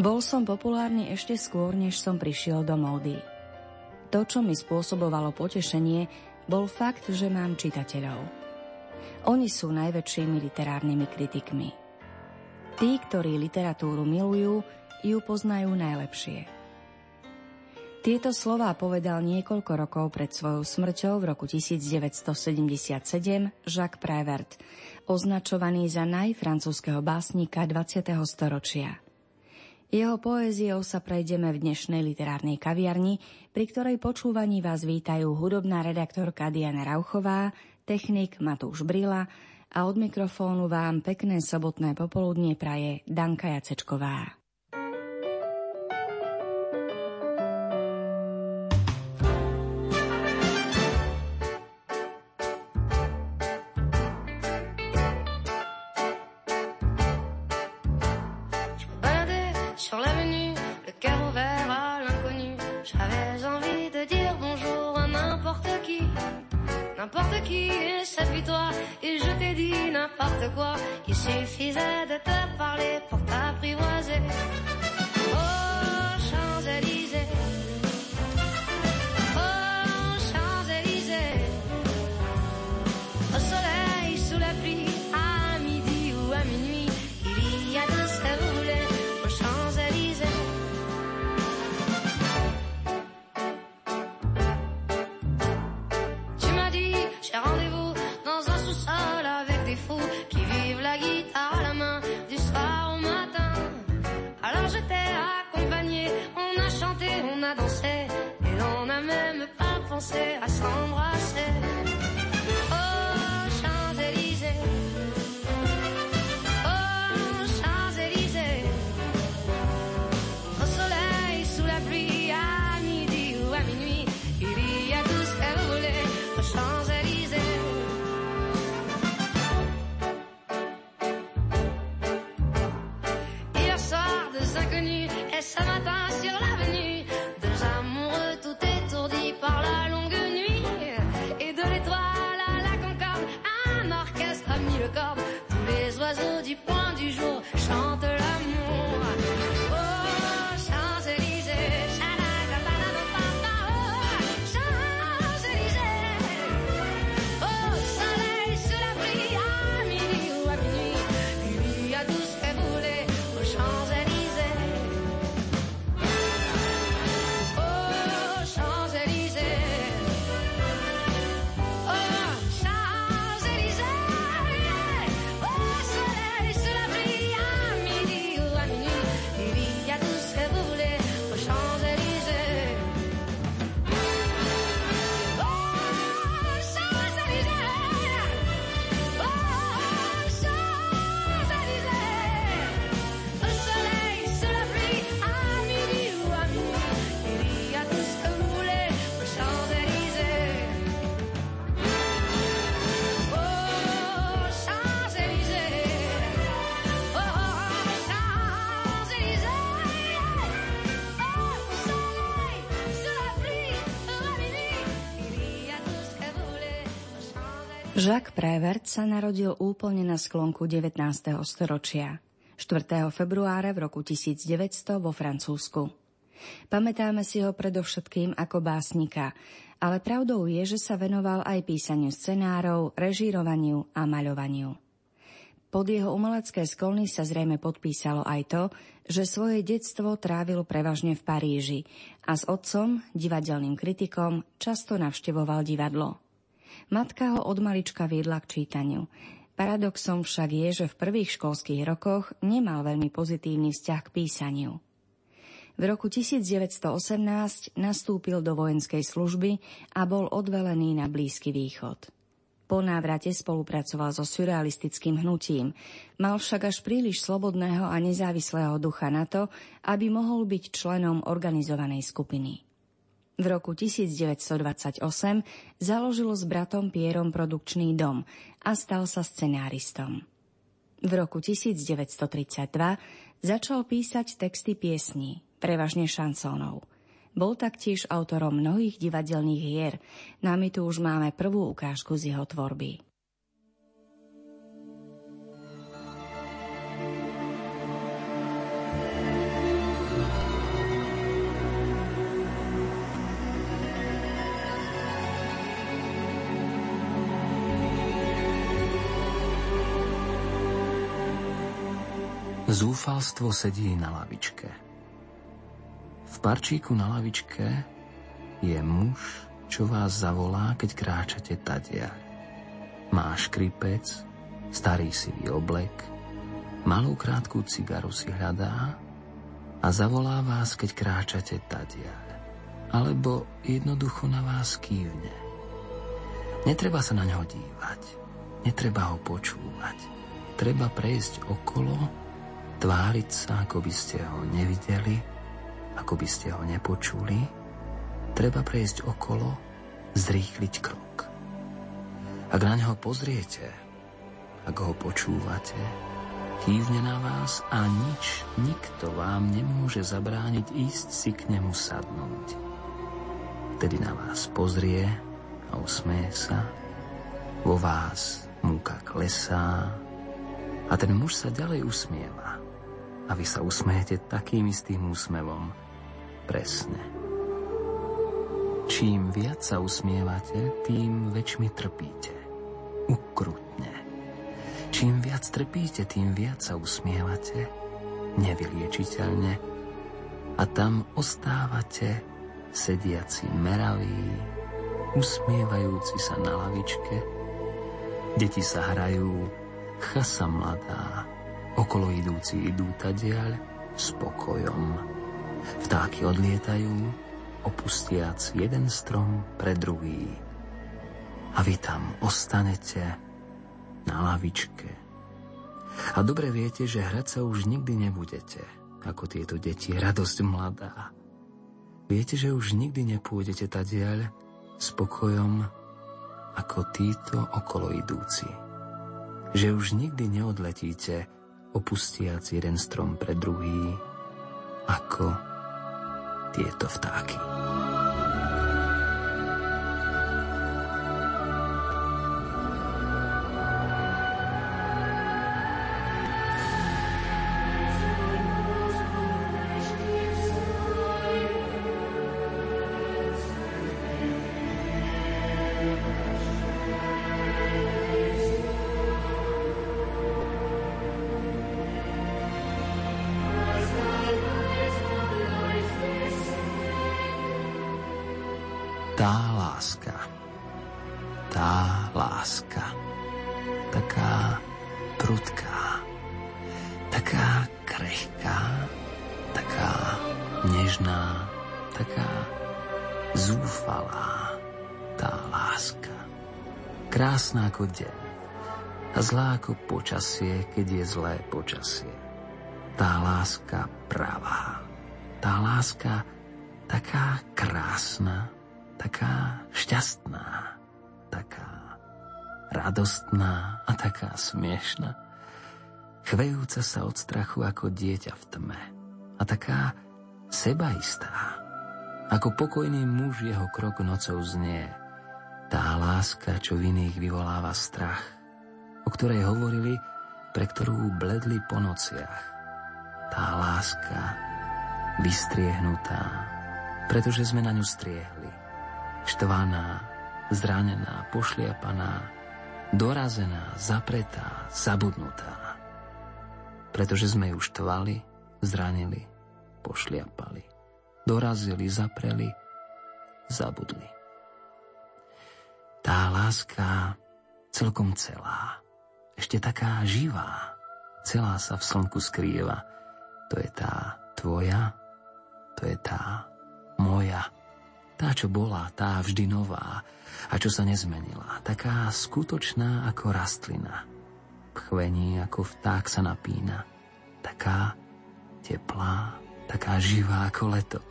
Bol som populárny ešte skôr, než som prišiel do módy. To, čo mi spôsobovalo potešenie, bol fakt, že mám čitateľov. Oni sú najväčšími literárnymi kritikmi. Tí, ktorí literatúru milujú, ju poznajú najlepšie. Tieto slová povedal niekoľko rokov pred svojou smrťou v roku 1977 Jacques Prévert, označovaný za najfrancúzskeho básnika 20. storočia. Jeho poéziou sa prejdeme v dnešnej literárnej kaviarni, pri ktorej počúvaní vás vítajú hudobná redaktorka Diana Rauchová, technik Matúš Brila a od mikrofónu vám pekné sobotné popoludnie praje Danka Jacečková. N'importe qui, s'appuie-toi, et je t'ai dit n'importe quoi. Il suffisait de te parler pour t'apprivoiser. Oh, Champs-Élysées. Oh, Champs-Élysées. Au soleil, sous la pluie, à midi ou à minuit, il y a de ce rouler aux Champs-Élysées. J'ai rendez-vous dans un sous-sol avec des fous qui vivent la guitare à la main du soir au matin. Alors je t'ai accompagné, on a chanté, on a dansé et on n'a même pas pensé à s'embrasser. Oh Champs-Élysées, oh Champs-Élysées, au soleil, sous la pluie, à midi ou à minuit, il y a tout ce qu'elle voulait aux Champs-Élysées. Ce matin sur l'avenue, deux amoureux tout étourdis par la longue nuit. Et de l'étoile à la Concorde, un orchestre a mis le corde. Tous les oiseaux du point du jour chantent l'amour. Oh, Champs-Élysées, Champs-Élysées, oh, soleil sous la pluie, à midi ou à minuit, il y a tout ce qu'elle voulait aux Champs-Élysées. Jacques Prévert sa narodil úplne na sklonku 19. storočia, 4. februára v roku 1900 vo Francúzsku. Pamätáme si ho predovšetkým ako básnika, ale pravdou je, že sa venoval aj písaniu scenárov, režírovaniu a maľovaniu. Pod jeho umelecké sklony sa zrejme podpísalo aj to, že svoje detstvo trávil prevažne v Paríži a s otcom, divadelným kritikom, často navštevoval divadlo. Matka ho od malička viedla k čítaniu. Paradoxom však je, že v prvých školských rokoch nemal veľmi pozitívny vzťah k písaniu. V roku 1918 nastúpil do vojenskej služby a bol odvelený na Blízky východ. Po návrate spolupracoval so surrealistickým hnutím, mal však až príliš slobodného a nezávislého ducha na to, aby mohol byť členom organizovanej skupiny. V roku 1928 založil s bratom Pierrom produkčný dom a stal sa scenáristom. V roku 1932 začal písať texty piesní, prevažne šansónov. Bol taktiež autorom mnohých divadelných hier, nami tu už máme prvú ukážku z jeho tvorby. Zúfalstvo sedí na lavičke. V parčíku na lavičke je muž, čo vás zavolá, keď kráčate tadia. Má škripec, starý sivý oblek, malú krátku cigaru si hľadá a zavolá vás, keď kráčate tadia. Alebo jednoducho na vás kývne. Netreba sa na ňo dívať, netreba ho počúvať. Treba prejsť okolo, tváriť sa, ako by ste ho nevideli, ako by ste ho nepočuli. Treba prejsť okolo, zrýchliť krok. Ak na ňo pozriete, ak ho počúvate, kývne na vás a nikto vám nemôže zabrániť ísť si k nemu sadnúť. Vtedy na vás pozrie a usmeje sa, vo vás múka klesá a ten muž sa ďalej usmieva a vy sa usmejete takým istým úsmevom. Presne. Čím viac sa usmievate, tým väčšmi trpíte. Ukrutne. Čím viac trpíte, tým viac sa usmievate, nevyliečiteľne, a tam ostávate sediaci meraví, usmievajúci sa na lavičke. Deti sa hrajú, chasa mladá, okolo idúci idú tadiaľ s pokojom. Vtáky odlietajú, opustiac jeden strom pre druhý. A vy tam ostanete na lavičke. A dobre viete, že hrať sa už nikdy nebudete, ako tieto deti, radosť mladá. Viete, že už nikdy nepôjdete tadiaľ s pokojom ako títo okoloidúci. Že už nikdy neodletíte, opustiac jeden strom pre druhý, ako tieto vtáky. Krásna ako deň a zlá ako počasie, keď je zlé počasie. Tá láska pravá, tá láska taká krásna, taká šťastná, taká radostná a taká smiešna, chvejúca sa od strachu ako dieťa v tme a taká sebaistá, ako pokojný muž jeho krok nocou znie. Tá láska, čo v iných vyvoláva strach, o ktorej hovorili, pre ktorú bledli po nociach. Tá láska, vystriehnutá, pretože sme na ňu striehli. Štvaná, zranená, pošliapaná, dorazená, zapretá, zabudnutá. Pretože sme ju štvali, zranili, pošliapali, dorazili, zapreli, zabudli. Tá láska celkom celá, ešte taká živá, celá sa v slnku skrýva. To je tá tvoja, to je tá moja, tá, čo bola, tá vždy nová a čo sa nezmenila, taká skutočná ako rastlina. Pchvení ako vták sa napína, taká teplá, taká živá ako leto.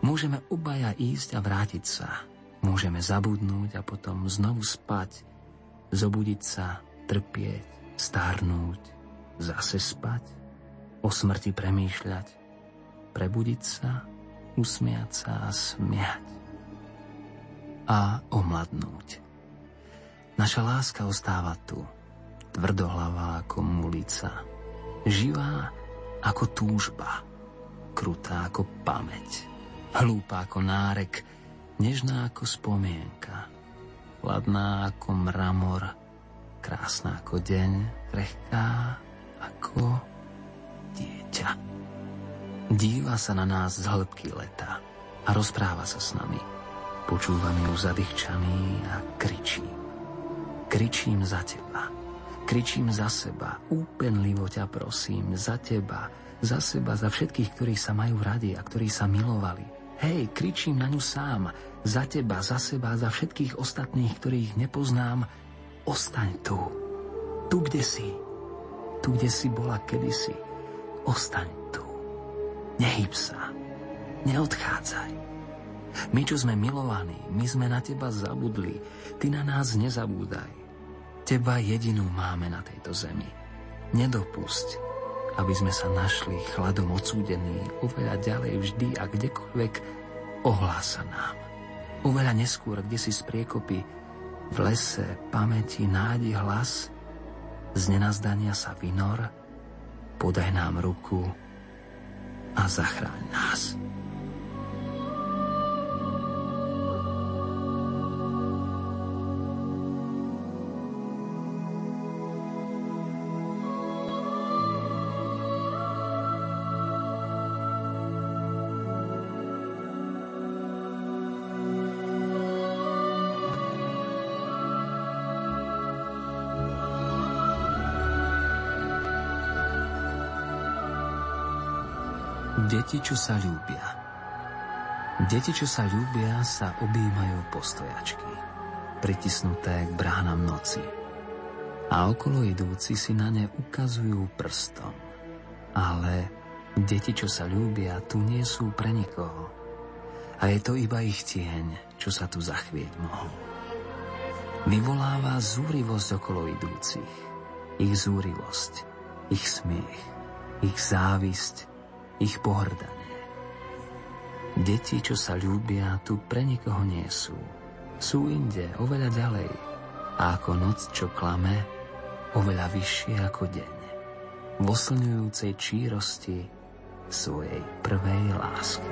Môžeme obaja ísť a vrátiť sa. Môžeme zabudnúť a potom znovu spať, zobudiť sa, trpieť, starnúť, zase spať, o smrti premýšľať, prebudiť sa, usmiať sa a smiať a omladnúť. Naša láska ostáva tu, tvrdohlavá ako mulica, živá ako túžba, krutá ako pamäť, hlúpa ako nárek, nežná ako spomienka, ladná ako mramor, krásna ako deň, krehká ako dieťa. Díva sa na nás z hĺbky leta a rozpráva sa s nami. Počúvam ju zadýchaný a kričím. Kričím za teba. Kričím za seba, úpenlivo ťa prosím, za teba, za seba, za všetkých, ktorí sa majú radi a ktorí sa milovali. Hej, kričím na ňu sám, za teba, za seba, za všetkých ostatných, ktorých nepoznám. Ostaň tu, tu, kde si bola kedysi. Ostaň tu, nehýb sa, neodchádzaj. My, čo sme milovaní, my sme na teba zabudli. Ty na nás nezabúdaj. Teba jedinú máme na tejto zemi. Nedopusť, aby sme sa našli chladom odsúdení oveľa ďalej vždy a kdekoľvek ohlása nám. Oveľa neskôr, kde si z priekopy v lese, pamäti, nádi, hlas, z nenazdania sa vynor, podaj nám ruku a zachráň nás. Deti, čo sa ľúbia. Deti, čo sa ľúbia, sa objímajú postojačky, pritisnuté k bránam noci. A okolo idúci si na ne ukazujú prstom. Ale deti, čo sa ľúbia, tu nie sú pre nikoho. A je to iba ich tieň, čo sa tu zachvieť mohol. Vyvoláva zúrivosť okolo idúcich. Ich zúrivosť, ich smiech, ich závisť, ich pohrdanie. Deti, čo sa ľúbia, tu pre nikoho nie sú. Sú inde, oveľa ďalej. A ako noc, čo klame, oveľa vyššie ako deň. V oslňujúcej čírosti svojej prvej lásky.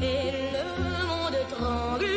Et le monde tremble.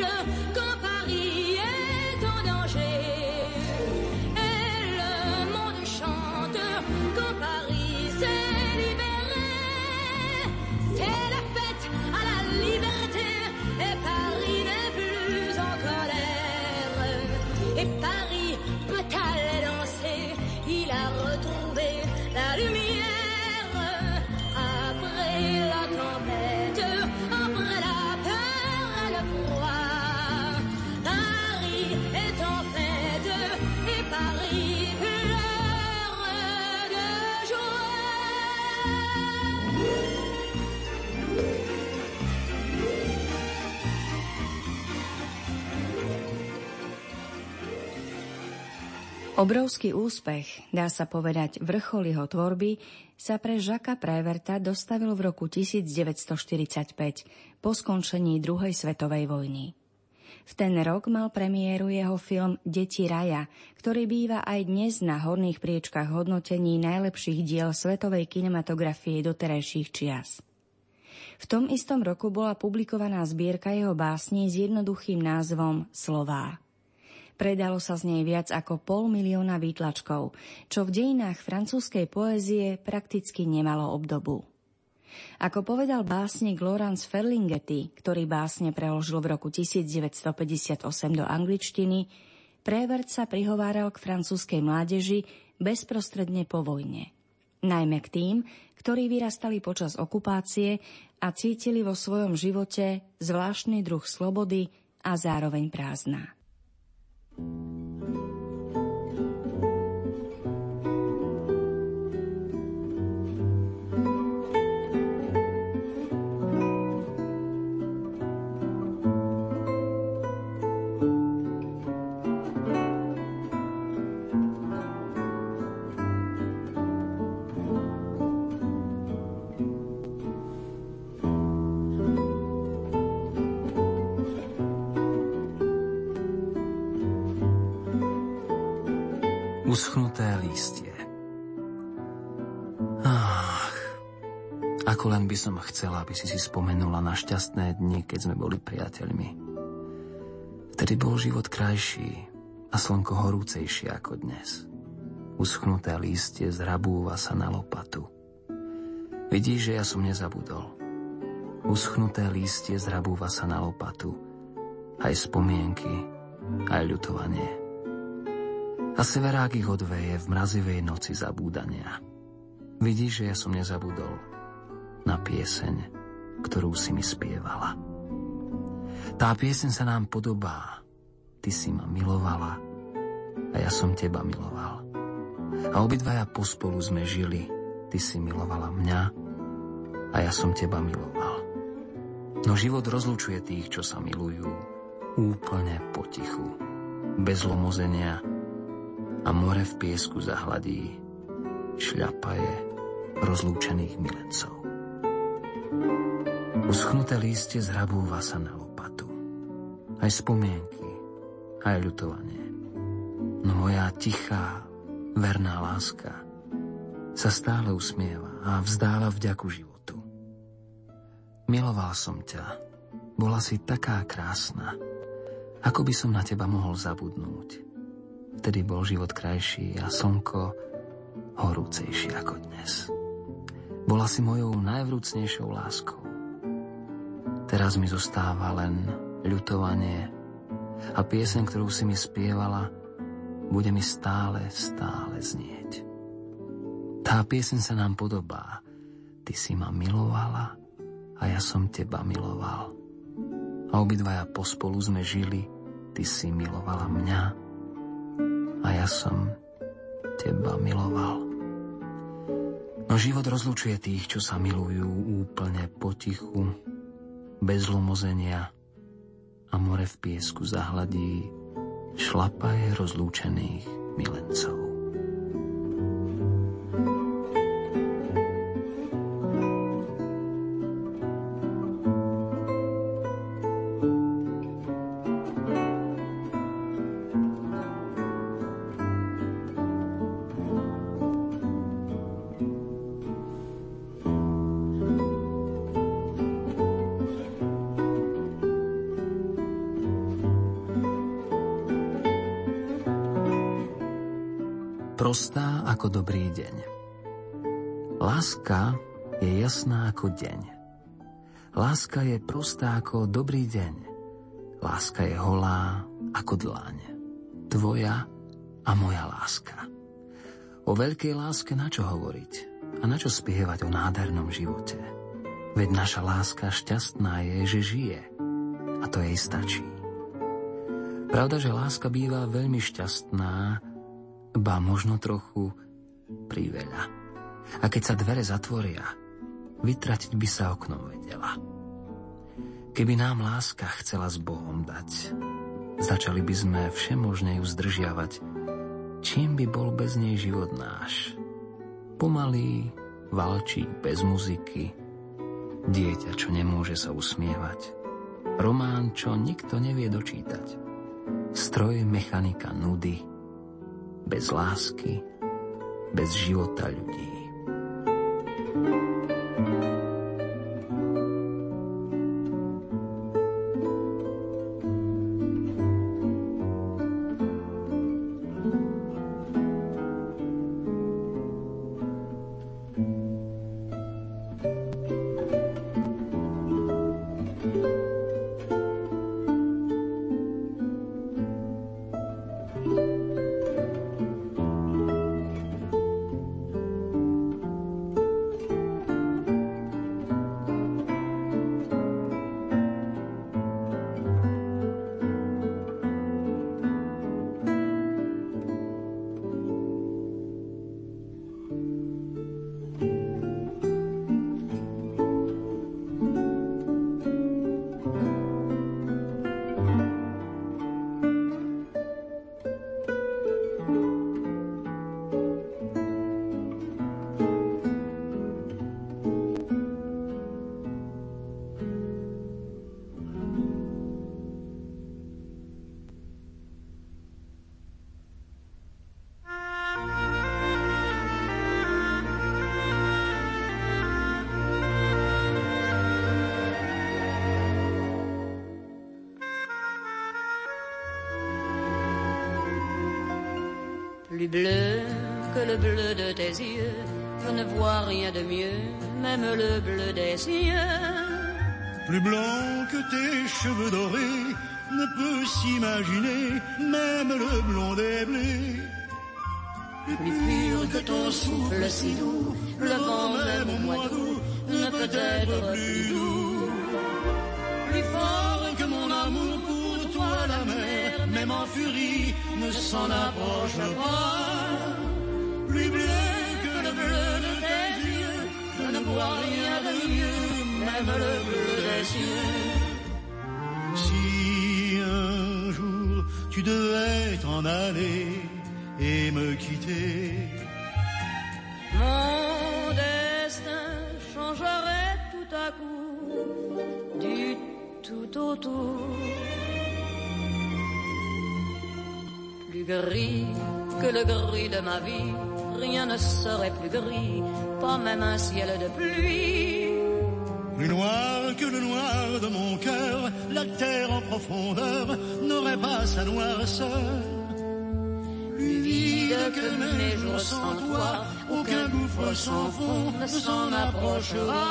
Obrovský úspech, dá sa povedať vrchol jeho tvorby, sa pre Jacquesa Préverta dostavil v roku 1945 po skončení druhej svetovej vojny. V ten rok mal premiéru jeho film Deti raja, ktorý býva aj dnes na horných priečkach hodnotení najlepších diel svetovej kinematografie doterajších čias. V tom istom roku bola publikovaná zbierka jeho básní s jednoduchým názvom Slová. Predalo sa z nej viac ako 500 000 výtlačkov, čo v dejinách francúzskej poézie prakticky nemalo obdobu. Ako povedal básnik Lawrence Ferlinghetti, ktorý básne preložil v roku 1958 do angličtiny, Prévert sa prihováral k francúzskej mládeži bezprostredne po vojne. Najmä k tým, ktorí vyrastali počas okupácie a cítili vo svojom živote zvláštny druh slobody a zároveň prázdna. Uschnuté lístie. Ach, ako len by som chcela, aby si spomenula na šťastné dni, keď sme boli priateľmi. Vtedy bol život krajší a slnko horúcejšie ako dnes. Uschnuté lístie zrabúva sa na lopatu. Vidíš, že ja som nezabudol. Uschnuté lístie zrabúva sa na lopatu. Aj spomienky, aj ľutovanie. A severák ich odveje v mrazivej noci zabúdania. Vidíš, že ja som nezabudol na pieseň, ktorú si mi spievala. Tá pieseň sa nám podobá. Ty si ma milovala a ja som teba miloval. A obidvaja pospolu sme žili. Ty si milovala mňa a ja som teba miloval. No život rozlučuje tých, čo sa milujú. Úplne potichu. Bez lomozenia. A more v piesku zahladí šľapaje rozlúčených milencov. Uschnuté lístie zhrabúva sa na lopatu. Aj spomienky, aj ľutovanie. No moja tichá, verná láska sa stále usmieva a vzdáva vďaku životu. Miloval som ťa. Bola si taká krásna. Ako by som na teba mohol zabudnúť? Vtedy bol život krajší a slnko horúcejšie ako dnes. Bola si mojou najvrúcnejšou láskou. Teraz mi zostáva len ľutovanie a pieseň, ktorú si mi spievala, bude mi stále znieť. Tá pieseň sa nám podobá. Ty si ma milovala a ja som teba miloval. A obidvaja pospolu sme žili. Ty si milovala mňa a ja som teba miloval. No život rozlučuje tých, čo sa milujú úplne potichu, bez lomozenia a more v piesku zahladí šlapaje rozlúčených milencov. Prostá ako dobrý deň. Láska je jasná ako deň. Láska je prostá ako dobrý deň. Láska je holá ako dlaň. Tvoja a moja láska. O veľkej láske na čo hovoriť a na čo spievať o nádhernom živote. Veď naša láska šťastná je, že žije a to jej stačí. Pravda, že láska býva veľmi šťastná, ba možno trochu priveľa. A keď sa dvere zatvoria, vytratiť by sa oknom vedela. Keby nám láska chcela s Bohom dať, začali by sme všemožne ju zdržiavať, Čím by bol bez nej život náš? Pomalý, valčík bez muziky, dieťa, čo nemôže sa usmievať, román, čo nikto nevie dočítať, stroj, mechanika, nudy, bez lásky, bez života ľudí. Plus bleu que le bleu de tes yeux, je ne vois rien de mieux, même le bleu des cieux. Plus blanc que tes cheveux dorés, ne peut s'imaginer, même le blond des blés. Plus pur que ton souffle si doux, le vent même au mois d'août, ne peut être plus doux. Plus fort que mon amour pour toi, la mer, même en furie, ne s'en approche pas. Plus bleu que le bleu de tes yeux, je ne vois rien de mieux, même le bleu des cieux. Si un jour tu devais t'en aller et me quitter, mon destin changerait tout à coup, du tout au tout. Plus gris que le gris de ma vie, rien ne serait plus gris, pas même un ciel de pluie. Plus noir que le noir de mon cœur, la terre en profondeur n'aurait pas sa noirceur. Plus vide que mes jours sans toi, aucun gouffre sans fond ne s'en approchera.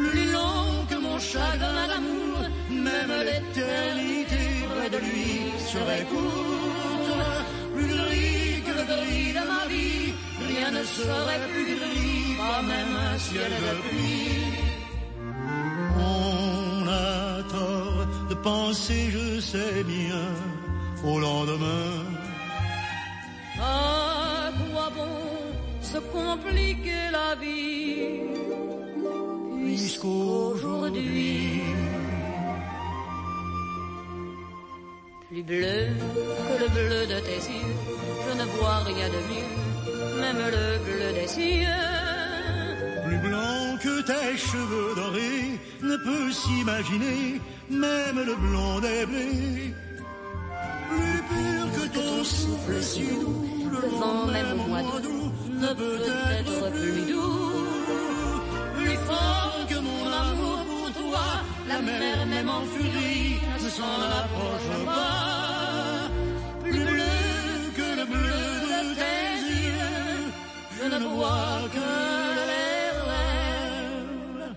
Plus long que mon chagrin d'amour, même l'éternité près de lui serait courte. Plus gris que le gris de ma vie, rien ne serait plus gris, pas même un ciel de pluie. On a tort de penser, je sais bien, au lendemain. À quoi bon se compliquer la vie, puisqu'aujourd'hui plus bleu que le bleu de tes yeux, je ne vois rien de mieux, même le bleu des cieux. Plus blanc que tes cheveux dorés, ne peut s'imaginer, même le blanc des blés. Plus pur que ton souffle si doux, le vent même au mois d'août ne peut être plus doux. Plus fort que mon amour pour toi, la mer même en furie ne s'en approche pas. Plus bleu que le bleu de tes yeux, je ne vois que les rêves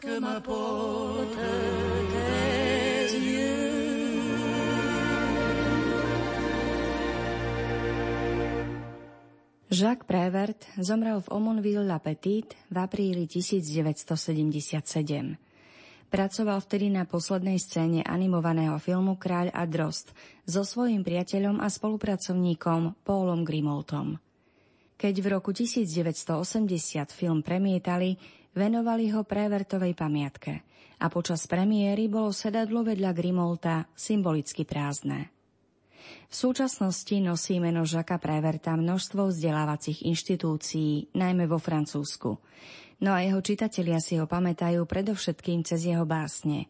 que m'apportent. Jacques Prévert zomrel v Omonville la Petite v apríli 1977. Pracoval vtedy na poslednej scéne animovaného filmu Kráľ a drost so svojím priateľom a spolupracovníkom Paulom Grimaultom. Keď v roku 1980 film premietali, venovali ho Prévertovej pamiatke a počas premiéry bolo sedadlo vedľa Grimaulta symbolicky prázdne. V súčasnosti nosí meno Jacquesa Préverta množstvo vzdelávacích inštitúcií, najmä vo Francúzsku. No a jeho čitatelia si ho pamätajú predovšetkým cez jeho básne.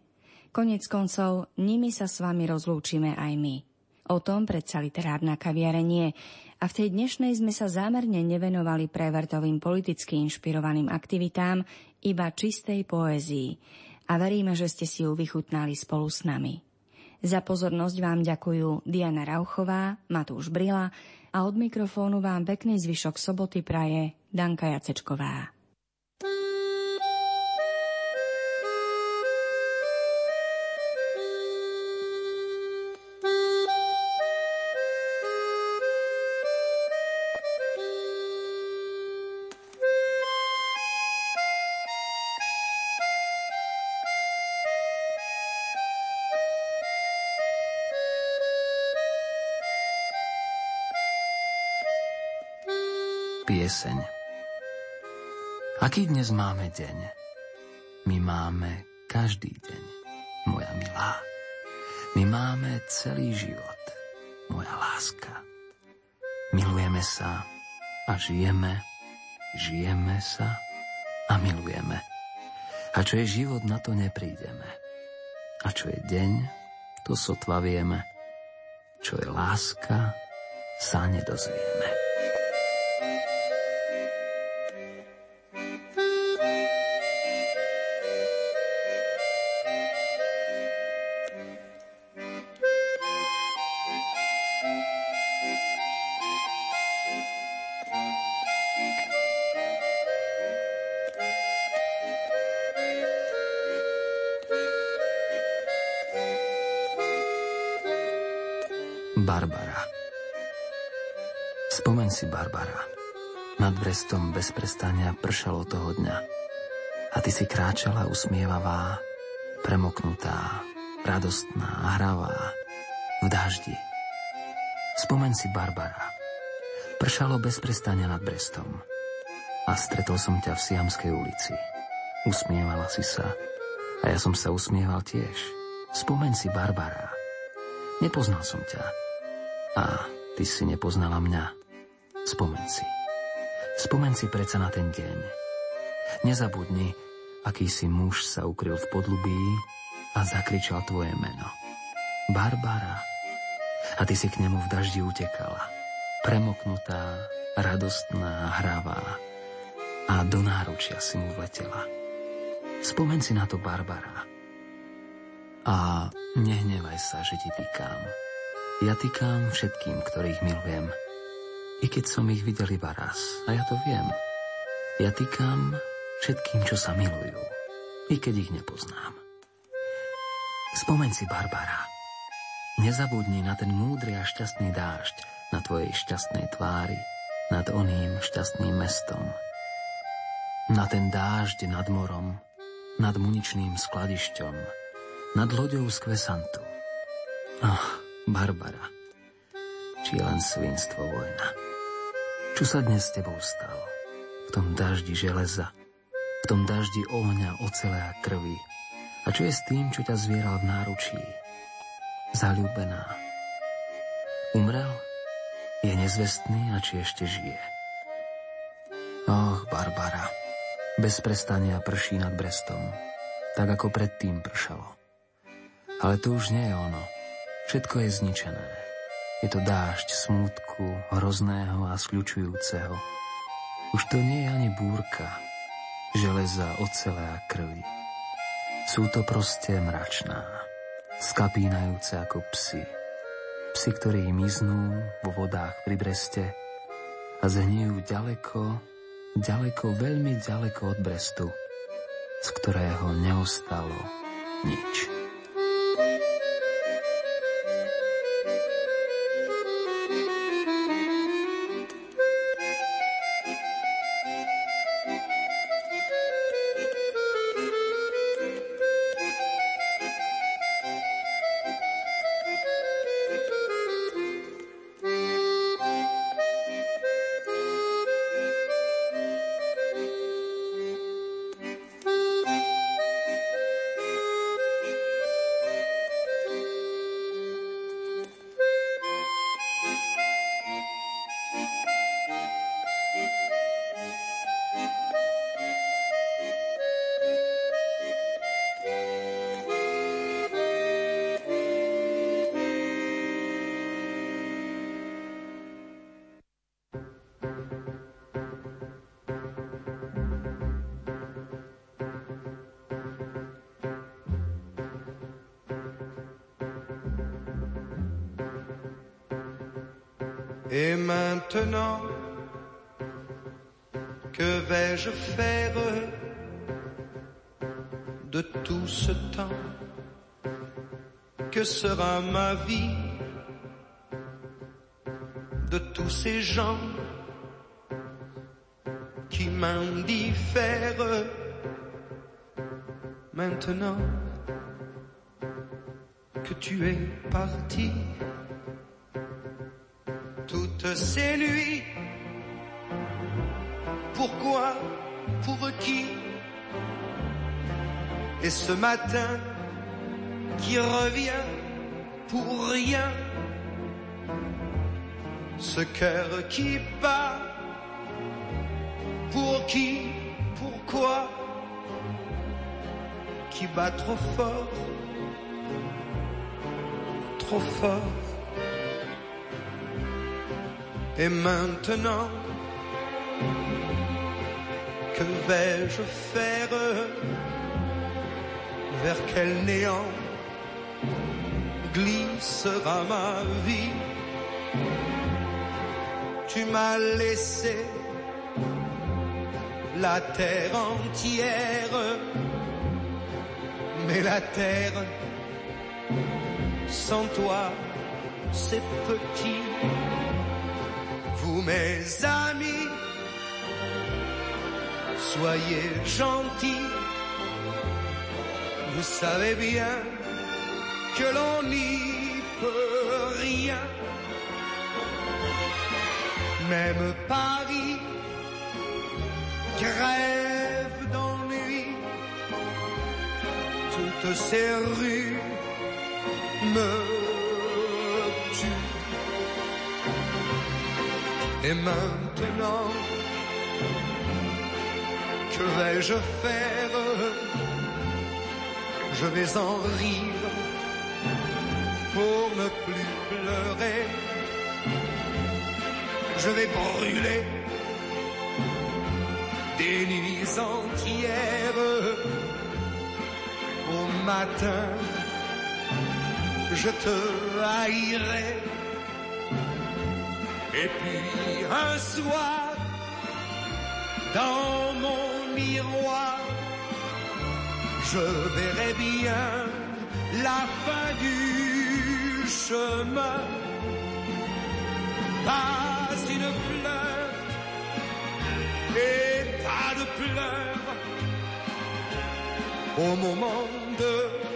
Koniec koncov, nimi sa s vami rozlúčime aj my. O tom predsa literárna kaviareň nie. A v tej dnešnej sme sa zámerne nevenovali Prévertovým politicky inšpirovaným aktivitám, iba čistej poézii. A veríme, že ste si ju vychutnali spolu s nami. Za pozornosť vám ďakujú Diana Rauchová, Matúš Brila a od mikrofónu vám pekný zvyšok soboty praje Danka Jacečková. Pieseň. Aký dnes máme deň? My máme každý deň, moja milá. My máme celý život, moja láska. Milujeme sa a žijeme, žijeme sa a milujeme. A čo je život, na to neprídeme. A čo je deň, to sotva vieme. Čo je láska, sa nedozvieme. Barbara. Spomeň si, Barbara. Nad Brestom bez prestania pršalo toho dňa. A ty si kráčala usmievavá, premoknutá, radostná, hravá, v daždi. Spomeň si, Barbara. Pršalo bez prestania nad Brestom. A stretol som ťa v Siamskej ulici. Usmievala si sa. A ja som sa usmieval tiež. Spomeň si, Barbara. Nepoznal som ťa. A ty si nepoznala mňa. Spomeň si. Spomeň si predsa na ten deň. Nezabudni, aký si muž sa ukryl v podlubí a zakričal tvoje meno. Barbara. A ty si k nemu v daždi utekala. Premoknutá, radostná, hravá. A do náručia si mu vletela. Spomeň si na to, Barbara. A nehnevaj sa, že ti týkam. Ja týkam všetkým, ktorých milujem. I keď som ich videl iba raz, a ja to viem. Ja týkam všetkým, čo sa milujú. I keď ich nepoznám. Spomeň si, Barbara. Nezabudni na ten múdry a šťastný dážď, na tvojej šťastnej tvári, nad oným šťastným mestom. Na ten dážď nad morom, nad muničným skladišťom, nad loďou z Kvesantu. Ach, Barbara, či len svinstvo vojna. Čo sa dnes s tebou stalo? V tom daždi železa, v tom daždi ohňa, ocele a krvi. A čo je s tým, čo ťa zvieral v náručí? Zaľúbená. Umrel? Je nezvestný a či ešte žije? Och, Barbara, bez prestania prší nad Brestom. Tak ako predtým pršalo. Ale to už nie je ono. Všetko je zničené. Je to dážď smútku, hrozného a skľučujúceho. Už to nie je ani búrka, železa, ocele a krvi. Sú to proste mračná, skapínajúce ako psi. Psi, ktorí miznú vo vodách pri Breste a zhnijú ďaleko, ďaleko, veľmi ďaleko od Brestu, z ktorého neostalo nič. Et maintenant, que vais-je faire de tout ce temps? Que sera ma vie de tous ces gens qui m'indiffèrent? Maintenant que tu es parti, toutes ces nuits, pourquoi, pour qui? Et ce matin qui revient pour rien, ce cœur qui bat, pour qui, pourquoi, qui bat trop fort, trop fort. Et maintenant, que vais-je faire? Vers quel néant glissera ma vie? Tu m'as laissé la terre entière, mais la terre sans toi, c'est petit. Vous mes amis, soyez gentils, vous savez bien que l'on n'y peut rien. Même Paris crève d'ennui, toutes ces rues me tuent. Et maintenant, que vais-je faire? Je vais en rire pour ne plus pleurer. Je vais brûler des nuits entières. Au matin, je te haïrai. Et puis un soir, dans mon miroir, je verrai bien la fin du chemin. Pas une fleur et pas de pleurs au moment de